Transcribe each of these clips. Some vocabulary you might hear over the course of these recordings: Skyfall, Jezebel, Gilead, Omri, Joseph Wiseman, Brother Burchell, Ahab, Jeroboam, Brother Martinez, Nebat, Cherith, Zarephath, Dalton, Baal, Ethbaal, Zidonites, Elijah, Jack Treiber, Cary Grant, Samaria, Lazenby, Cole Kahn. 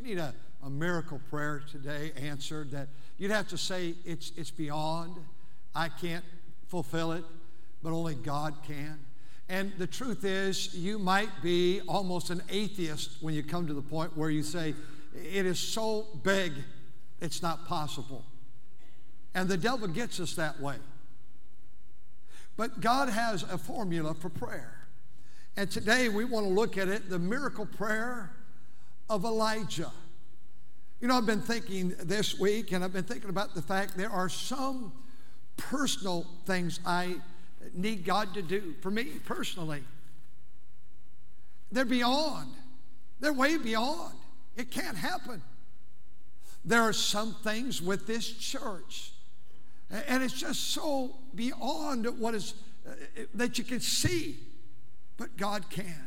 Need a miracle prayer today answered, that you'd have to say it's beyond. I can't fulfill it, but only God can. And the truth is, you might be almost an atheist when you come to the point where you say, it is so big, it's not possible. And the devil gets us that way. But God has a formula for prayer. And today we want to look at it, the miracle prayer of Elijah. You know, I've been thinking this week, and I've been thinking about the fact there are some personal things I need God to do for me personally. They're beyond. They're way beyond. It can't happen. There are some things with this church, and it's just so beyond what is that you can see, but God can.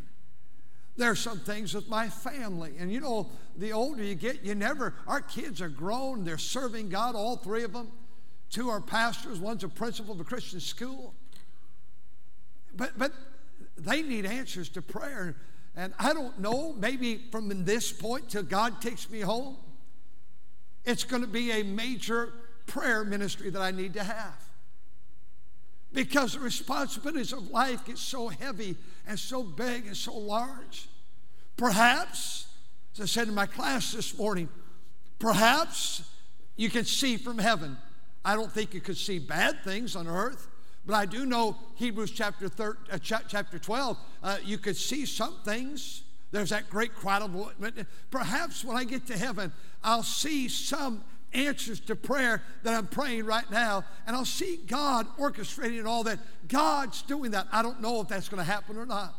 There are some things with my family. And you know, the older you get, our kids are grown. They're serving God, all three of them. Two are pastors. One's a principal of a Christian school. But they need answers to prayer. And I don't know, maybe from this point till God takes me home, it's going to be a major prayer ministry that I need to have. Because the responsibilities of life get so heavy and so big and so large. Perhaps, as I said in my class this morning, perhaps you can see from heaven. I don't think you could see bad things on earth, but I do know Hebrews chapter 12, you could see some things. There's that great cloud of witness. Perhaps when I get to heaven, I'll see some answers to prayer that I'm praying right now, and I'll see God orchestrating it all. That God's doing that. I don't know if that's going to happen or not,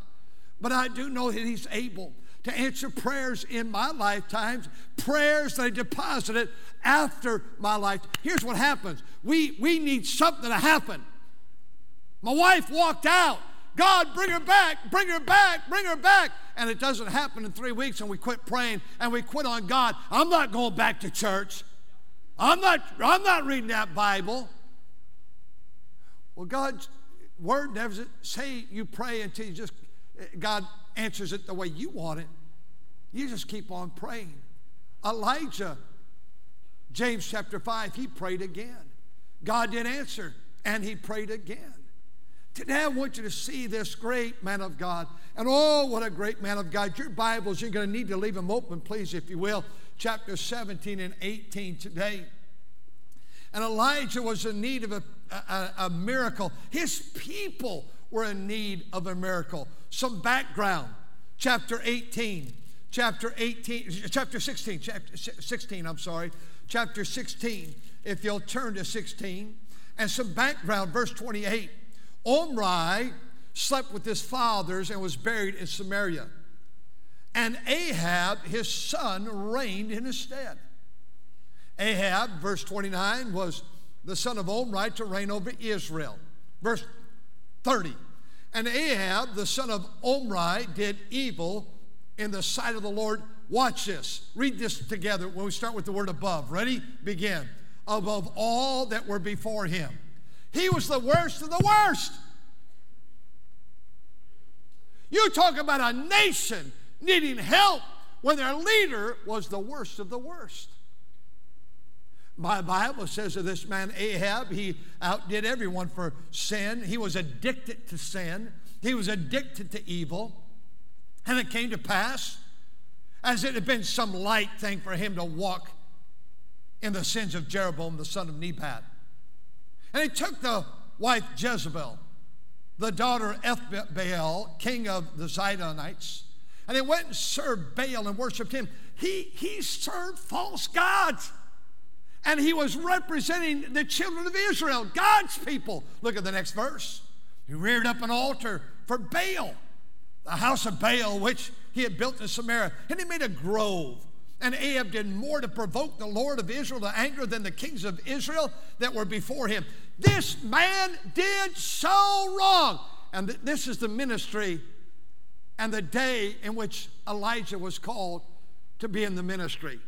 but I do know that He's able to answer prayers in my lifetimes, prayers that I deposited after my life. Here's what happens. We need something to happen. My wife walked out. God, bring her back, bring her back, bring her back. And it doesn't happen in 3 weeks, and we quit praying, and we quit on God. I'm not going back to church. I'm not reading that Bible. Well, God's word never say you pray until you just, God answers it the way you want it. You just keep on praying. Elijah, James chapter 5, he prayed again. God did answer, and he prayed again. Today I want you to see this great man of God. And oh, what a great man of God. Your Bibles, you're going to need to leave them open, please, if you will. Chapter 17 and 18 today. And Elijah was in need of a miracle. His people were in need of a miracle. Some background. Chapter 16, if you'll turn to 16. And some background, verse 28. Omri slept with his fathers and was buried in Samaria. And Ahab, his son, reigned in his stead. Ahab, verse 29, was the son of Omri to reign over Israel. Verse 30, and Ahab, the son of Omri, did evil in the sight of the Lord. Watch this. Read this together when we start with the word above. Ready? Begin. Above all that were before him. He was the worst of the worst. You talk about a nation needing help when their leader was the worst of the worst. My Bible says of this man Ahab, he outdid everyone for sin. He was addicted to sin. He was addicted to evil. And it came to pass, as it had been some light thing for him to walk in the sins of Jeroboam, the son of Nebat. And he took the wife Jezebel, the daughter of Ethbaal, king of the Zidonites, and they went and served Baal and worshiped him. He served false gods. And he was representing the children of Israel, God's people. Look at the next verse. He reared up an altar for Baal, the house of Baal, which he had built in Samaria. And he made a grove And Ahab did more to provoke the Lord of Israel to anger than the kings of Israel that were before him. This man did so wrong. And this is the ministry and the day in which Elijah was called to be in the ministry.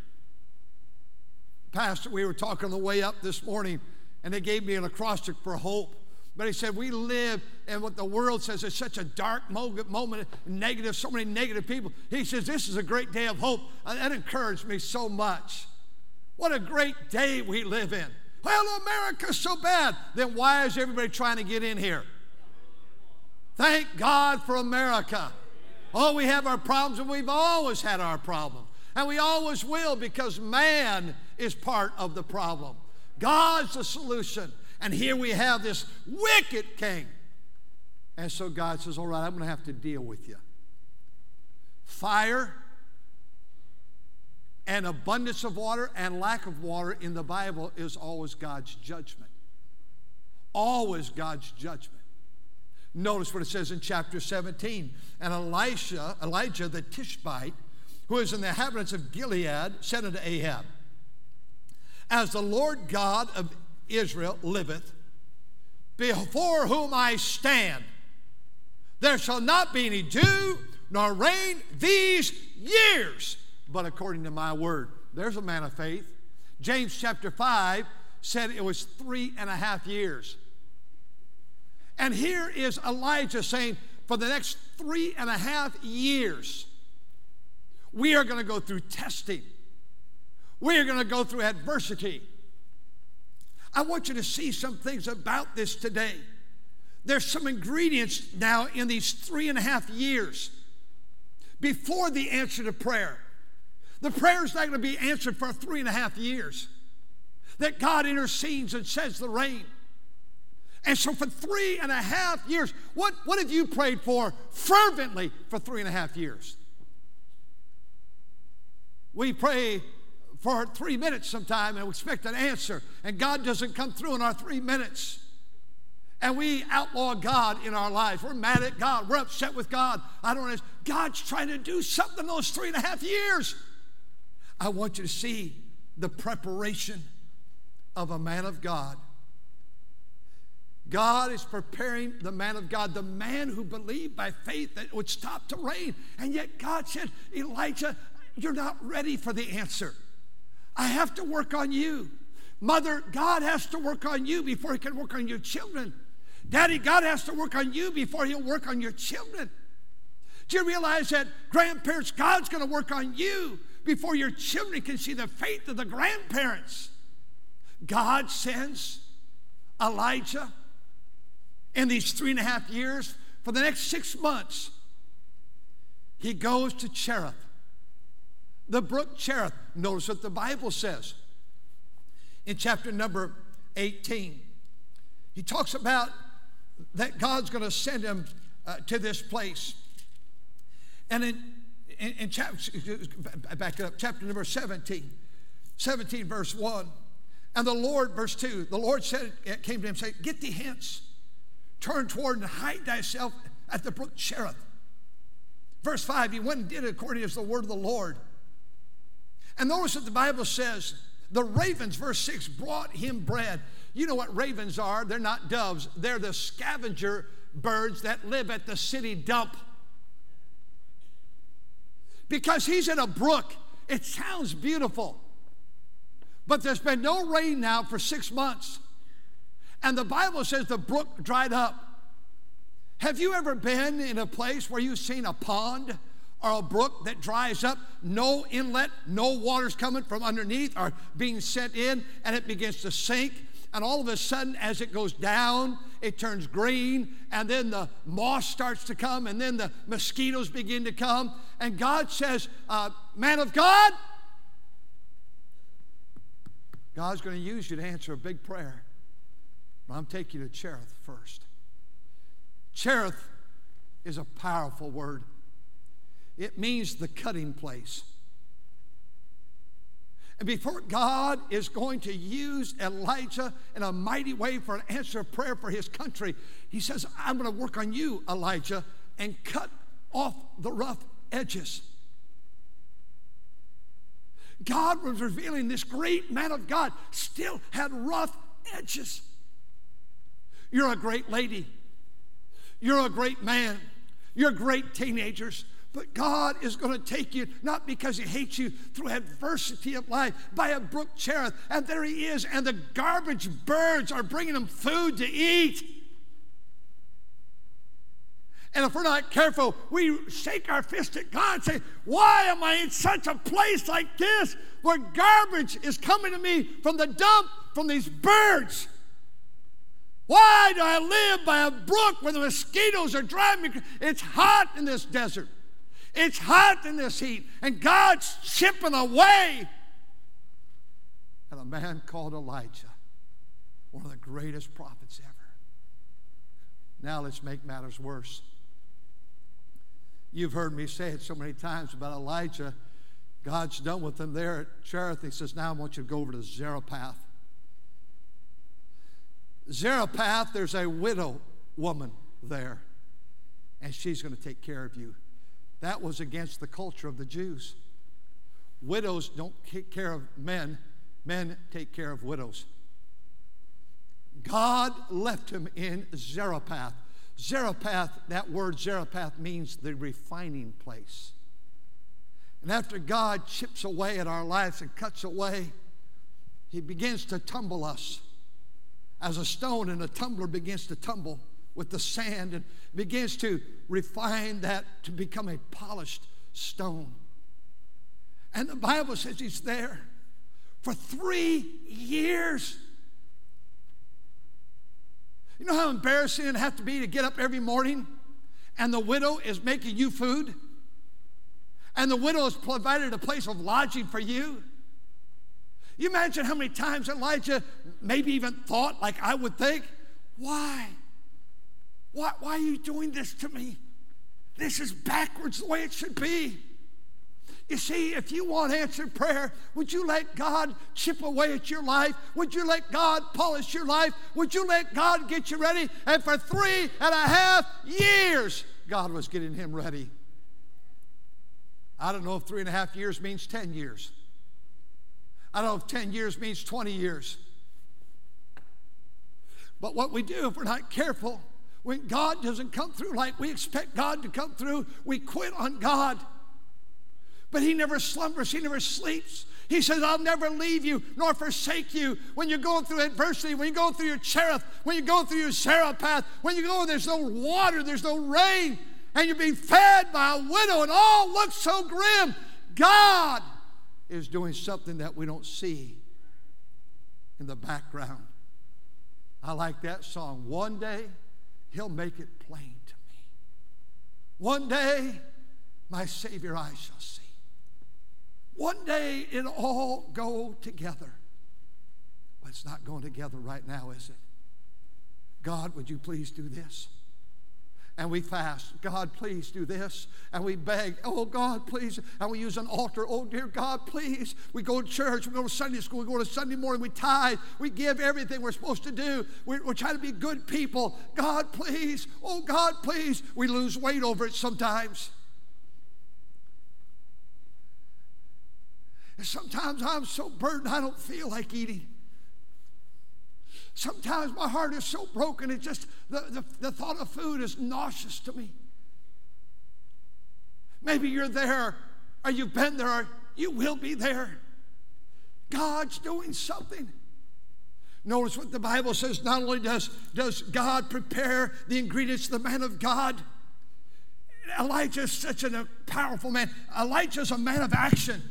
Pastor, we were talking on the way up this morning, and they gave me an acrostic for hope. But he said, we live in what the world says is such a dark moment, negative, so many negative people. He says, this is a great day of hope. That encouraged me so much. What a great day we live in. Well, America's so bad. Then why is everybody trying to get in here? Thank God for America. Oh, we have our problems, and we've always had our problems. And we always will, because man is part of the problem. God's the solution. And here we have this wicked king. And so God says, all right, I'm going to have to deal with you. Fire and abundance of water and lack of water in the Bible is always God's judgment. Always God's judgment. Notice what it says in chapter 17. And Elijah the Tishbite, who is in the inhabitants of Gilead, said unto Ahab, as the Lord God of Israel liveth, before whom I stand, there shall not be any dew nor rain these years, but according to my word. There's a man of faith. James chapter 5 said it was 3.5 years. And here is Elijah saying, for the next 3.5 years, we are going to go through testing. We are going to go through adversity. I want you to see some things about this today. There's some ingredients now in these 3.5 years before the answer to prayer. The prayer is not going to be answered for 3.5 years. That God intercedes and sends the rain. And so for 3.5 years, what have you prayed for fervently for 3.5 years? We pray for 3 minutes sometime and we expect an answer, and God doesn't come through in our 3 minutes. And we outlaw God in our lives. We're mad at God. We're upset with God. I don't know. God's trying to do something in those 3.5 years. I want you to see the preparation of a man of God. God is preparing the man of God, the man who believed by faith that it would stop to rain. And yet God said, Elijah, you're not ready for the answer. I have to work on you. Mother, God has to work on you before he can work on your children. Daddy, God has to work on you before he'll work on your children. Do you realize that, grandparents, God's going to work on you before your children can see the faith of the grandparents? God sends Elijah in these 3.5 years. For the next 6 months, he goes to Cherith. The brook Cherith. Notice what the Bible says. In chapter number 18, he talks about that God's going to send him to this place. And in chapter number 17 verse 1. And the Lord, verse 2, the Lord said, came to him, saying, get thee hence, turn toward and hide thyself at the brook Cherith. Verse 5, he went and did according as the word of the Lord. And notice what the Bible says. The ravens, verse 6, brought him bread. You know what ravens are? They're not doves. They're the scavenger birds that live at the city dump. Because he's in a brook. It sounds beautiful. But there's been no rain now for 6 months. And the Bible says the brook dried up. Have you ever been in a place where you've seen a pond or a brook that dries up, no inlet, no water's coming from underneath or being sent in, and it begins to sink? And all of a sudden, as it goes down, it turns green, and then the moss starts to come, and then the mosquitoes begin to come. And God says, man of God, God's going to use you to answer a big prayer. But I'm taking you to Cherith first. Cherith is a powerful word. It means the cutting place. And before God is going to use Elijah in a mighty way for an answer of prayer for his country, he says, I'm going to work on you, Elijah, and cut off the rough edges. God was revealing this great man of God still had rough edges. You're a great lady. You're a great man. You're great teenagers. But God is going to take you, not because he hates you, through adversity of life, by a brook Cherith. And there he is, and the garbage birds are bringing him food to eat. And if we're not careful, we shake our fist at God and say, why am I in such a place like this where garbage is coming to me from the dump, from these birds? Why do I live by a brook where the mosquitoes are driving me? It's hot in this desert. It's hot in this heat, and God's chipping away. And a man called Elijah, one of the greatest prophets ever. Now let's make matters worse. You've heard me say it so many times about Elijah. God's done with him there at Cherith. He says, now I want you to go over to Zarephath. Zarephath, there's a widow woman there, and she's going to take care of you. That was against the culture of the Jews. Widows don't take care of men. Men take care of widows. God left him in Zarephath. Zarephath, that word Zarephath means the refining place. And after God chips away at our lives and cuts away, he begins to tumble us. As a stone in a tumbler begins to tumble with the sand and begins to refine that to become a polished stone. And the Bible says he's there for 3 years. You know how embarrassing it'd have to be to get up every morning and the widow is making you food and the widow has provided a place of lodging for you? You imagine how many times Elijah maybe even thought, like I would think, why? Why are you doing this to me? This is backwards the way it should be. You see, if you want answered prayer, would you let God chip away at your life? Would you let God polish your life? Would you let God get you ready? And for 3.5 years, God was getting him ready. I don't know if 3.5 years means 10 years. I don't know if 10 years means 20 years. But what we do if we're not careful, when God doesn't come through like we expect God to come through, we quit on God. But he never slumbers, he never sleeps. He says, I'll never leave you nor forsake you. When you're going through adversity, when you go through your Cherith, when you go through your Zarephath, when you go there's no water, there's no rain, and you're being fed by a widow and all looks so grim, God is doing something that we don't see in the background. I like that song, one day, he'll make it plain to me. One day, my Savior I shall see. One day, it'll all go together. But it's not going together right now, is it? God, would you please do this? And we fast. God, please do this. And we beg. Oh, God, please. And we use an altar. Oh, dear God, please. We go to church. We go to Sunday school. We go to Sunday morning. We tithe. We give everything we're supposed to do. We're trying to be good people. God, please. Oh, God, please. We lose weight over it sometimes. And sometimes I'm so burdened I don't feel like eating. Sometimes my heart is so broken, it's just the thought of food is nauseous to me. Maybe you're there, or you've been there, or you will be there. God's doing something. Notice what the Bible says. Not only does God prepare the ingredients, the man of God. Elijah is such a powerful man. Elijah is a man of action.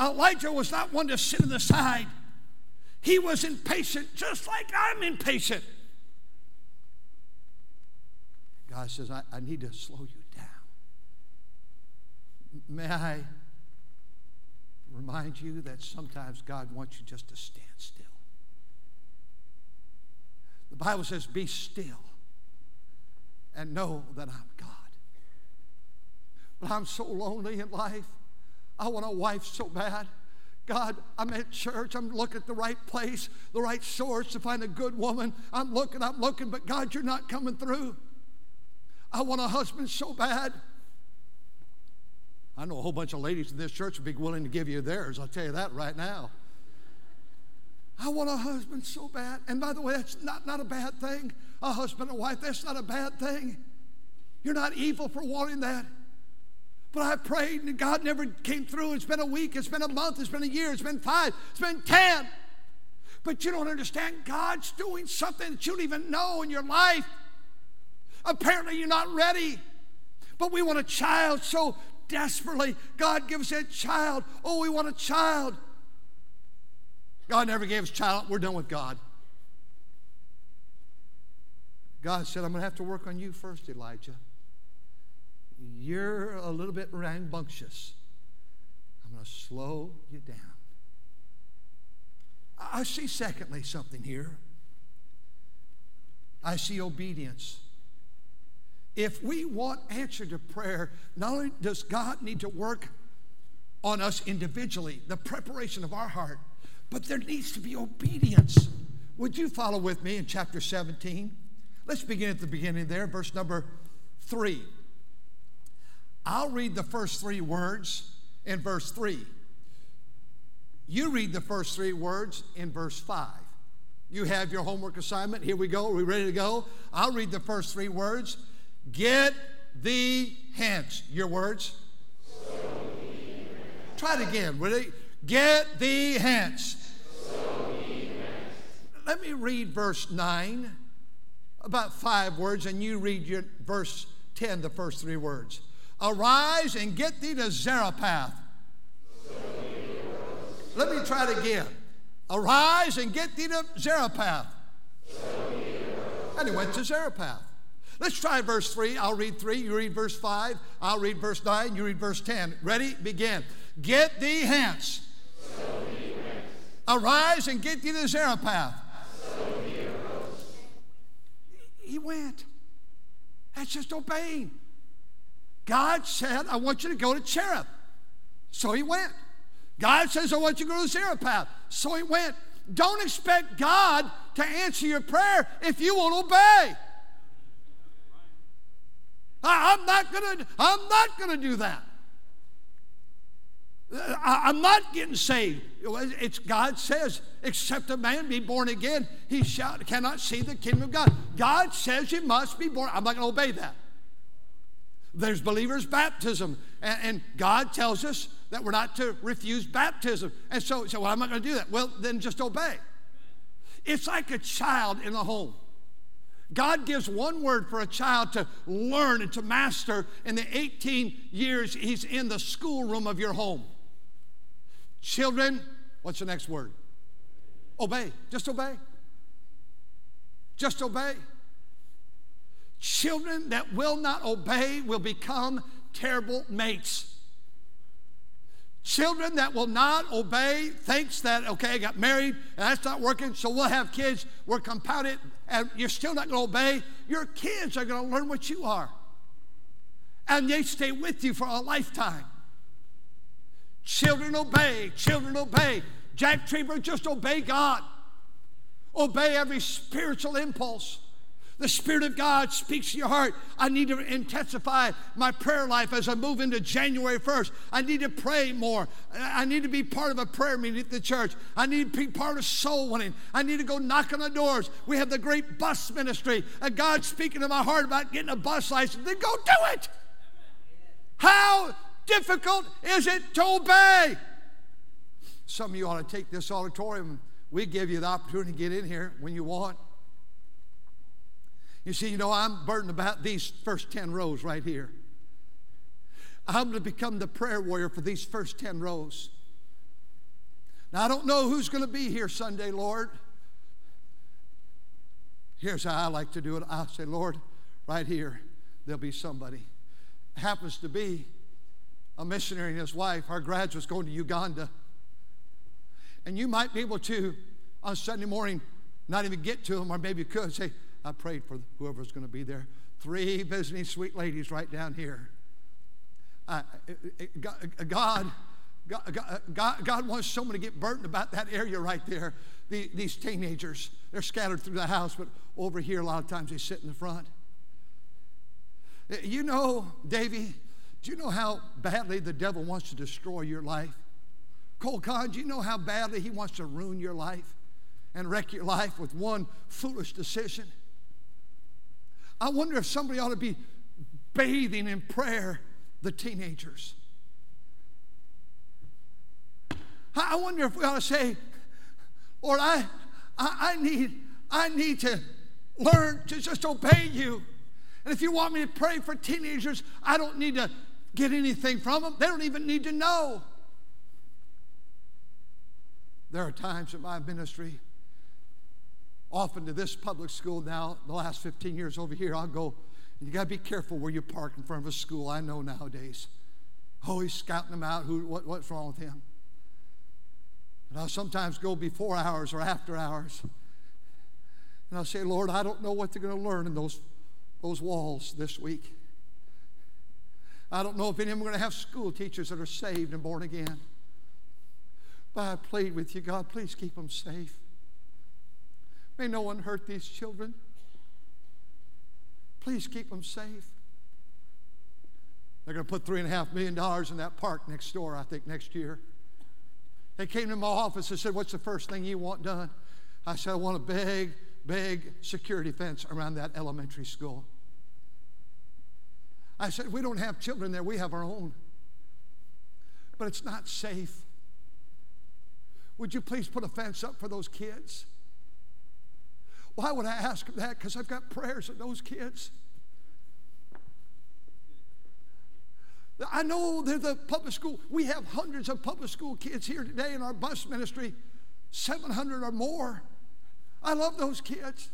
Elijah was not one to sit on the side. He was impatient, just like I'm impatient. God says, I need to slow you down. May I remind you that sometimes God wants you just to stand still. The Bible says, be still and know that I'm God. But I'm so lonely in life. I want a wife so bad. God, I'm at church. I'm looking at the right place, the right source to find a good woman. I'm looking, but God, you're not coming through. I want a husband so bad. I know a whole bunch of ladies in this church would be willing to give you theirs. I'll tell you that right now. I want a husband so bad. And by the way, that's not a bad thing. A husband and wife, that's not a bad thing. You're not evil for wanting that. But I prayed and God never came through. It's been a week, it's been a month, it's been a year, it's been 5, it's been 10. But you don't understand, God's doing something that you don't even know in your life. Apparently you're not ready. But we want a child so desperately. God gives us a child. Oh, we want a child. God never gave us a child. We're done with God. God said, I'm going to have to work on you first, Elijah. You're a little bit rambunctious. I'm going to slow you down. I see, secondly, something here. I see obedience. If we want answer to prayer, not only does God need to work on us individually, the preparation of our heart, but there needs to be obedience. Would you follow with me in chapter 17? Let's begin at the beginning there, verse number 3. I'll read the first 3 words in verse 3. You read the first 3 words in verse 5. You have your homework assignment. Here we go. Are we ready to go? I'll read the first 3 words. Get thee hence. Your words. So be hence. Try it again, ready? Get thee hence. So be hence. Let me read verse 9, about 5 words, and you read your verse 10, the first 3 words. Arise and get thee to Zarephath. So let me try it again. Arise and get thee to Zarephath. So and he went to Zarephath. Let's try verse 3. I'll read 3. You read verse 5. I'll read verse 9. You read verse 10. Ready? Begin. Get thee hence. So be hence. Arise and get thee to Zarephath. So be hence. He went. That's just obeying. God said, I want you to go to Cherith. So he went. God says, I want you to go to Zarephath. So he went. Don't expect God to answer your prayer if you won't obey. I'm not going to do that. I'm not getting saved. It's God says, except a man be born again, he cannot see the kingdom of God. God says you must be born. I'm not going to obey that. There's believers' baptism, and God tells us that we're not to refuse baptism. And so well, I'm not going to do that. Well, then just obey. It's like a child in the home. God gives one word for a child to learn and to master in the 18 years he's in the schoolroom of your home. Children, what's the next word? Obey. Just obey. Just obey. Children that will not obey will become terrible mates. Children that will not obey thinks that, okay, I got married, and that's not working, so we'll have kids. We're compounded, and you're still not going to obey. Your kids are going to learn what you are, and they stay with you for a lifetime. Children obey. Children obey. Jack Treiber, just obey God. Obey every spiritual impulse. The Spirit of God speaks to your heart. I need to intensify my prayer life as I move into January 1st. I need to pray more. I need to be part of a prayer meeting at the church. I need to be part of soul winning. I need to go knock on the doors. We have the great bus ministry. And God's speaking to my heart about getting a bus license. Then go do it. How difficult is it to obey? Some of you ought to take this auditorium. We give you the opportunity to get in here when you want. You see, I'm burdened about these first 10 rows right here. I'm going to become the prayer warrior for these first 10 rows. Now, I don't know who's going to be here Sunday, Lord. Here's how I like to do it. I'll say, Lord, right here, there'll be somebody. Happens to be a missionary and his wife. Our graduate's going to Uganda. And you might be able to, on Sunday morning, not even get to him, or maybe you could say, I prayed for whoever's going to be there. 3 visiting sweet ladies right down here. God wants someone to get burdened about that area right there. These teenagers, they're scattered through the house, but over here a lot of times they sit in the front. Davey, Do you know how badly the devil wants to destroy your life? Cole Kahn, do you know how badly he wants to ruin your life and wreck your life with one foolish decision? I wonder if somebody ought to be bathing in prayer the teenagers. I wonder if we ought to say, Lord, I need to learn to just obey you. And if you want me to pray for teenagers, I don't need to get anything from them. They don't even need to know. There are times in my ministry, often to this public school now, the last 15 years over here, I'll go, and you got to be careful where you park in front of a school. I know nowadays. Oh, he's scouting them out. What's wrong with him? And I'll sometimes go before hours or after hours. And I'll say, Lord, I don't know what they're going to learn in those walls this week. I don't know if any of them are going to have school teachers that are saved and born again. But I plead with you, God, please keep them safe. May no one hurt these children. Please keep them safe. They're going to put $3.5 million in that park next door, I think, next year. They came to my office and said, what's the first thing you want done? I said, I want a big, big security fence around that elementary school. I said, we don't have children there. We have our own. But it's not safe. Would you please put a fence up for those kids? Why would I ask them that? Because I've got prayers of those kids. I know they're the public school. We have hundreds of public school kids here today in our bus ministry, 700 or more. I love those kids.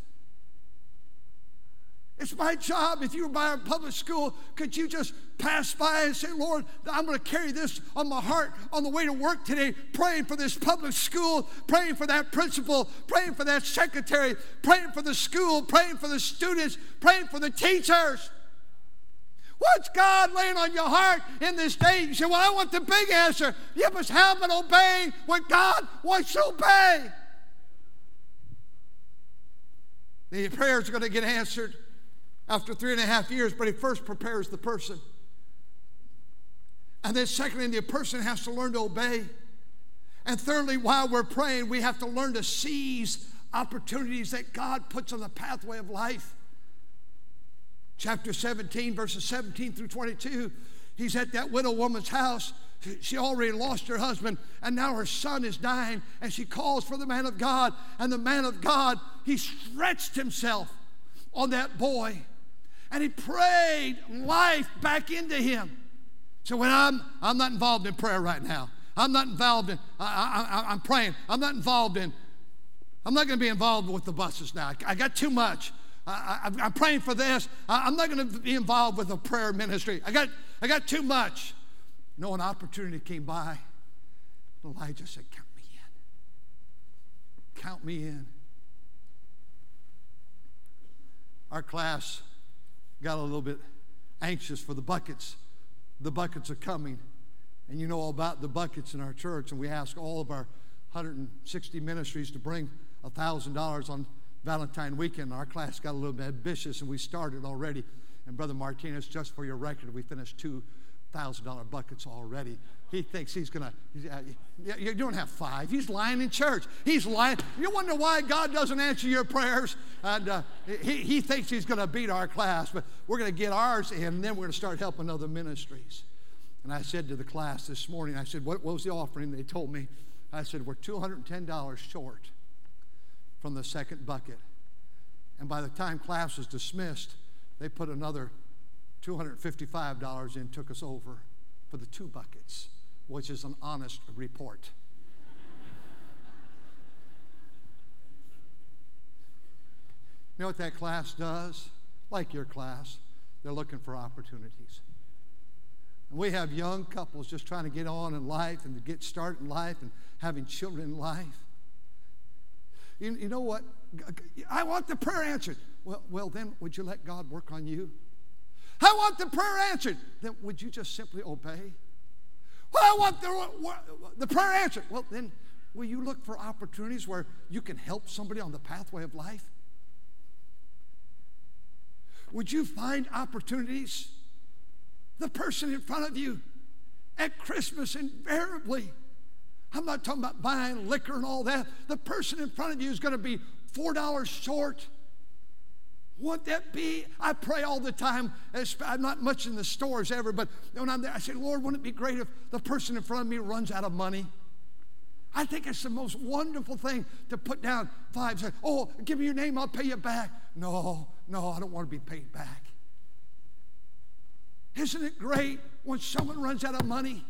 It's my job. If you were by our public school, could you just pass by and say, Lord, I'm going to carry this on my heart on the way to work today, praying for this public school, praying for that principal, praying for that secretary, praying for the school, praying for the students, praying for the teachers. What's God laying on your heart in this day? You say, well, I want the big answer. You must have and obey what God wants to obey. The prayers are going to get answered after 3.5 years, but he first prepares the person. And then secondly, the person has to learn to obey. And thirdly, while we're praying, we have to learn to seize opportunities that God puts on the pathway of life. Chapter 17, verses 17 through 22, he's at that widow woman's house. She already lost her husband, and now her son is dying, and she calls for the man of God. And the man of God, he stretched himself on that boy, and he prayed life back into him. So when I'm not involved in prayer right now. I'm not involved in, I'm praying. I'm not involved in, I'm not going to be involved with the buses now. I got too much. I'm praying for this. I'm not going to be involved with a prayer ministry. I got too much. No, an opportunity came by. Elijah said, count me in. Count me in. Our class got a little bit anxious for the buckets. The buckets are coming. And you know all about the buckets in our church. And we ask all of our 160 ministries to bring $1,000 on Valentine weekend. Our class got a little bit ambitious, and we started already. And Brother Martinez, just for your record, we finished $2,000 buckets already. He thinks he's going to, you don't have $5. He's lying in church. He's lying. You wonder why God doesn't answer your prayers. And he thinks he's going to beat our class, but we're going to get ours in, and then we're going to start helping other ministries. And I said to the class this morning, I said, what was the offering? They told me. I said, we're $210 short from the second bucket. And by the time class was dismissed, they put another $255 in, took us over for the two buckets, which is an honest report. You know what that class does? Like your class, they're looking for opportunities. And we have young couples just trying to get on in life and to get started in life and having children in life. You know what? I want the prayer answered. Well, then would you let God work on you? I want the prayer answered. Then would you just simply obey? Well, I want the prayer answered. Well, then will you look for opportunities where you can help somebody on the pathway of life? Would you find opportunities the person in front of you. At Christmas, invariably, I'm not talking about buying liquor and all that. The person in front of you is going to be $4 short. Won't that be? I pray all the time. I'm not much in the stores ever, but when I'm there, I say, Lord, wouldn't it be great if the person in front of me runs out of money? I think it's the most wonderful thing to put down $5. Say, oh, give me your name, I'll pay you back. No, I don't want to be paid back. Isn't it great when someone runs out of money?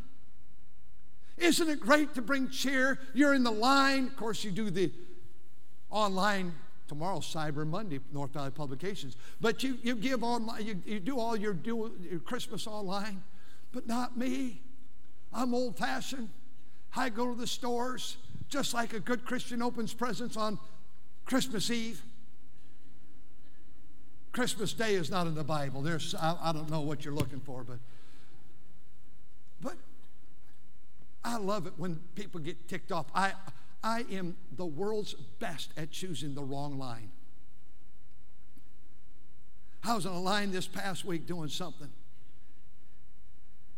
Isn't it great to bring cheer? You're in the line. Of course, you do the online tomorrow, Cyber Monday, North Valley Publications. But you give online. You do all your Christmas online. But not me. I'm old-fashioned. I go to the stores just like a good Christian opens presents on Christmas Eve. Christmas Day is not in the Bible. I don't know what you're looking for, but I love it when people get ticked off. I am the world's best at choosing the wrong line. I was on a line this past week doing something.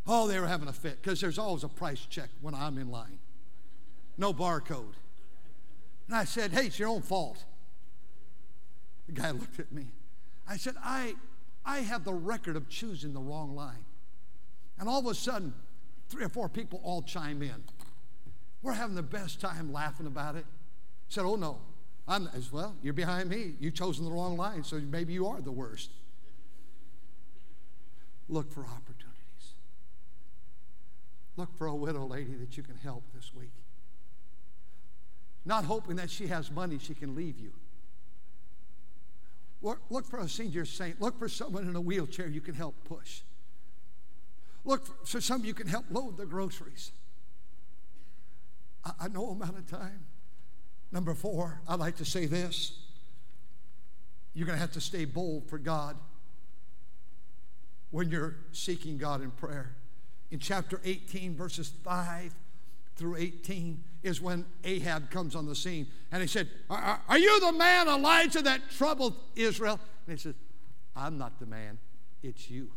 Oh, they were having a fit because there's always a price check when I'm in line. No barcode. And I said, hey, it's your own fault. The guy looked at me. I said, I have the record of choosing the wrong line. And all of a sudden, 3 or 4 people all chime in. We're having the best time laughing about it. I said, oh, no. You're behind me. You've chosen the wrong line, so maybe you are the worst. Look for opportunities. Look for a widow lady that you can help this week. Not hoping that she has money she can leave you. Look for a senior saint. Look for someone in a wheelchair you can help push. Look for someone you can help load the groceries. I know I'm out of time. Number 4, I'd like to say this. You're going to have to stay bold for God when you're seeking God in prayer. In chapter 18, verses 5 through 18 is when Ahab comes on the scene. And he said, are you the man, Elijah, that troubled Israel? And he said, I'm not the man. It's you.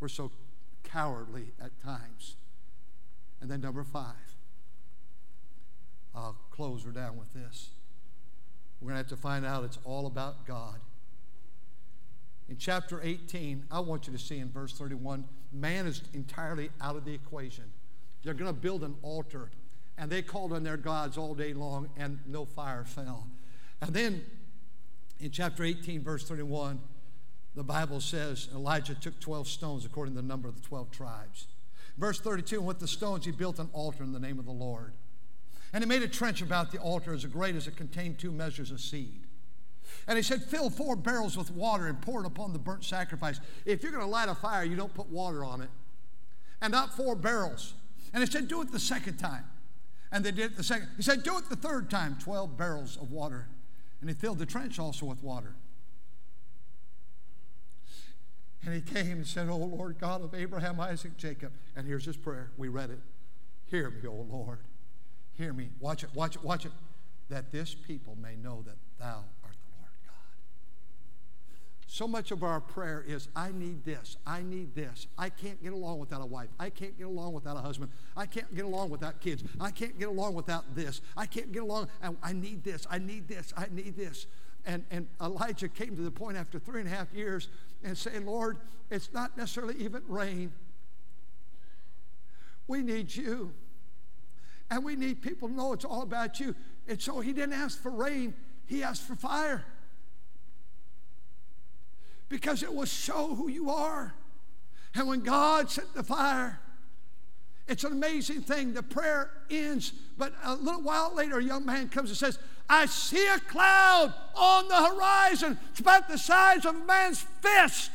We're so cowardly at times. And then number 5. I'll close her down with this. We're going to have to find out it's all about God. In chapter 18, I want you to see in verse 31, man is entirely out of the equation. They're going to build an altar, and they called on their gods all day long, and no fire fell. And then in chapter 18, verse 31, the Bible says Elijah took 12 stones according to the number of the 12 tribes. Verse 32, and with the stones he built an altar in the name of the Lord. And he made a trench about the altar as great as it contained 2 measures of seed. And he said, fill 4 barrels with water and pour it upon the burnt sacrifice. If you're going to light a fire, you don't put water on it. And not 4 barrels. And he said, do it the second time. And they did it the second. He said, do it the third time, 12 barrels of water. And he filled the trench also with water. And he came and said, O Lord God of Abraham, Isaac, Jacob. And here's his prayer. We read it. Hear me, O Lord. Hear me. Watch it, watch it, watch it. That this people may know that thou art the Lord God. So much of our prayer is, I need this. I need this. I can't get along without a wife. I can't get along without a husband. I can't get along without kids. I can't get along without this. I can't get along. I need this. I need this. I need this. And Elijah came to the point after 3.5 years and saying, Lord, it's not necessarily even rain. We need you. And we need people to know it's all about you. And so he didn't ask for rain. He asked for fire. Because it will show who you are. And when God sent the fire, it's an amazing thing. The prayer ends, but a little while later, a young man comes and says, I see a cloud on the horizon. It's about the size of a man's fist.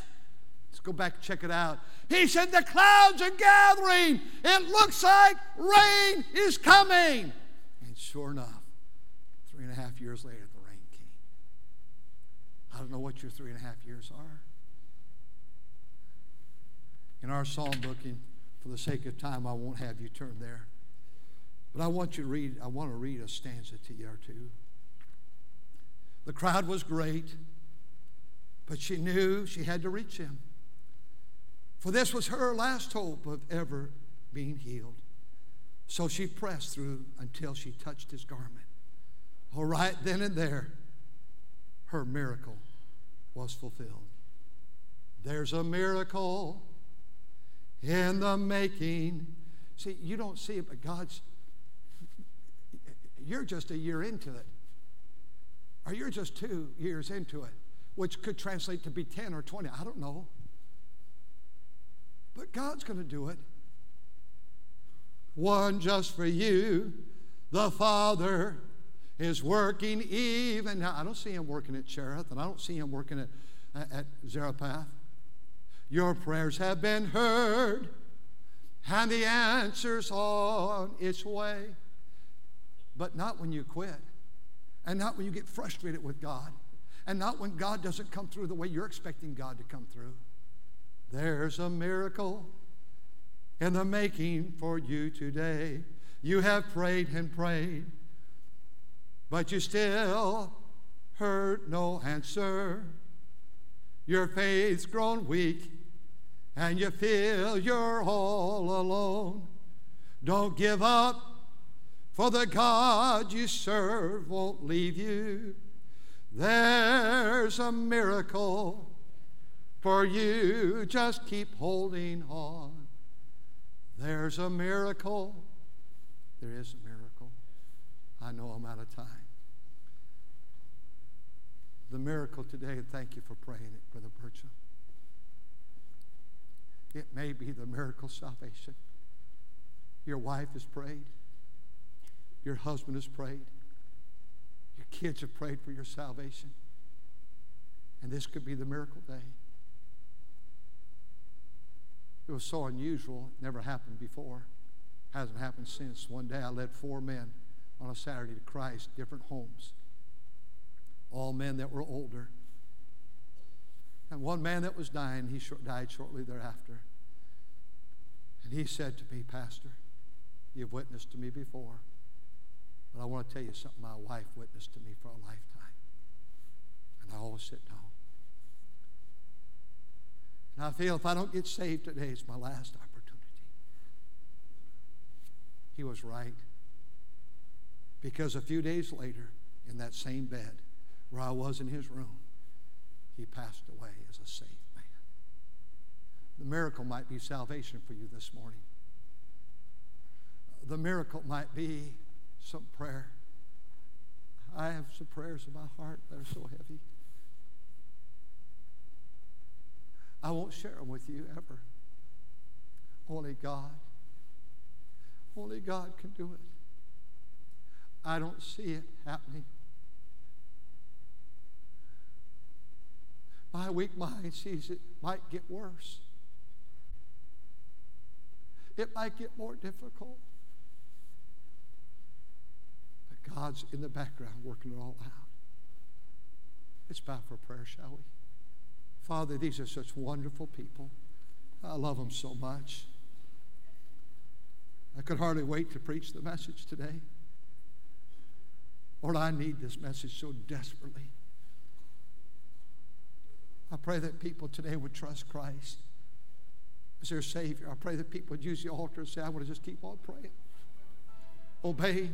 Let's go back and check it out. He said, the clouds are gathering. It looks like rain is coming. And sure enough, 3.5 years later, the rain came. I don't know what your 3.5 years are. In our psalm book, for the sake of time, I won't have you turn there. But I want to read a stanza to you or two. The crowd was great, but she knew she had to reach him. For this was her last hope of ever being healed. So she pressed through until she touched his garment. All right, then and there, her miracle was fulfilled. There's a miracle in the making. See, you don't see it, but God's, you're just a year into it. Or you're just 2 years into it, which could translate to be 10 or 20. I don't know. But God's going to do it. One just for you, the Father is working even now. I don't see him working at Cherith, and I don't see him working at Zarephath. Your prayers have been heard, and the answer's on its way. But not when you quit, and not when you get frustrated with God, and not when God doesn't come through the way you're expecting God to come through. There's a miracle in the making for you today. You have prayed and prayed, but you still heard no answer. Your faith's grown weak, and you feel you're all alone. Don't give up, for the God you serve won't leave you. There's a miracle for you, just keep holding on. There's a miracle. There is a miracle. I know I'm out of time. The miracle today, and thank you for praying it, Brother Burchell. It may be the miracle of salvation. Your wife has prayed. Your husband has prayed. Your kids have prayed for your salvation. And this could be the miracle day. It was so unusual, it never happened before. Hasn't happened since. One day I led 4 men on a Saturday to Christ, different homes. All men that were older. And one man that was dying, he died shortly thereafter. And he said to me, Pastor, you've witnessed to me before, but I want to tell you something my wife witnessed to me for a lifetime. And I always sit down. And I feel if I don't get saved today, it's my last opportunity. He was right. Because a few days later, in that same bed where I was in his room, he passed away as a saved man. The miracle might be salvation for you this morning. The miracle might be some prayer. I have some prayers in my heart that are so heavy. I won't share them with you ever. Only God can do it. I don't see it happening. My weak mind sees it might get worse. It might get more difficult. But God's in the background working it all out. Let's bow for prayer, shall we? Father, these are such wonderful people. I love them so much. I could hardly wait to preach the message today. Lord, I need this message so desperately. I pray that people today would trust Christ as their Savior. I pray that people would use the altar and say, I want to just keep on praying, obeying,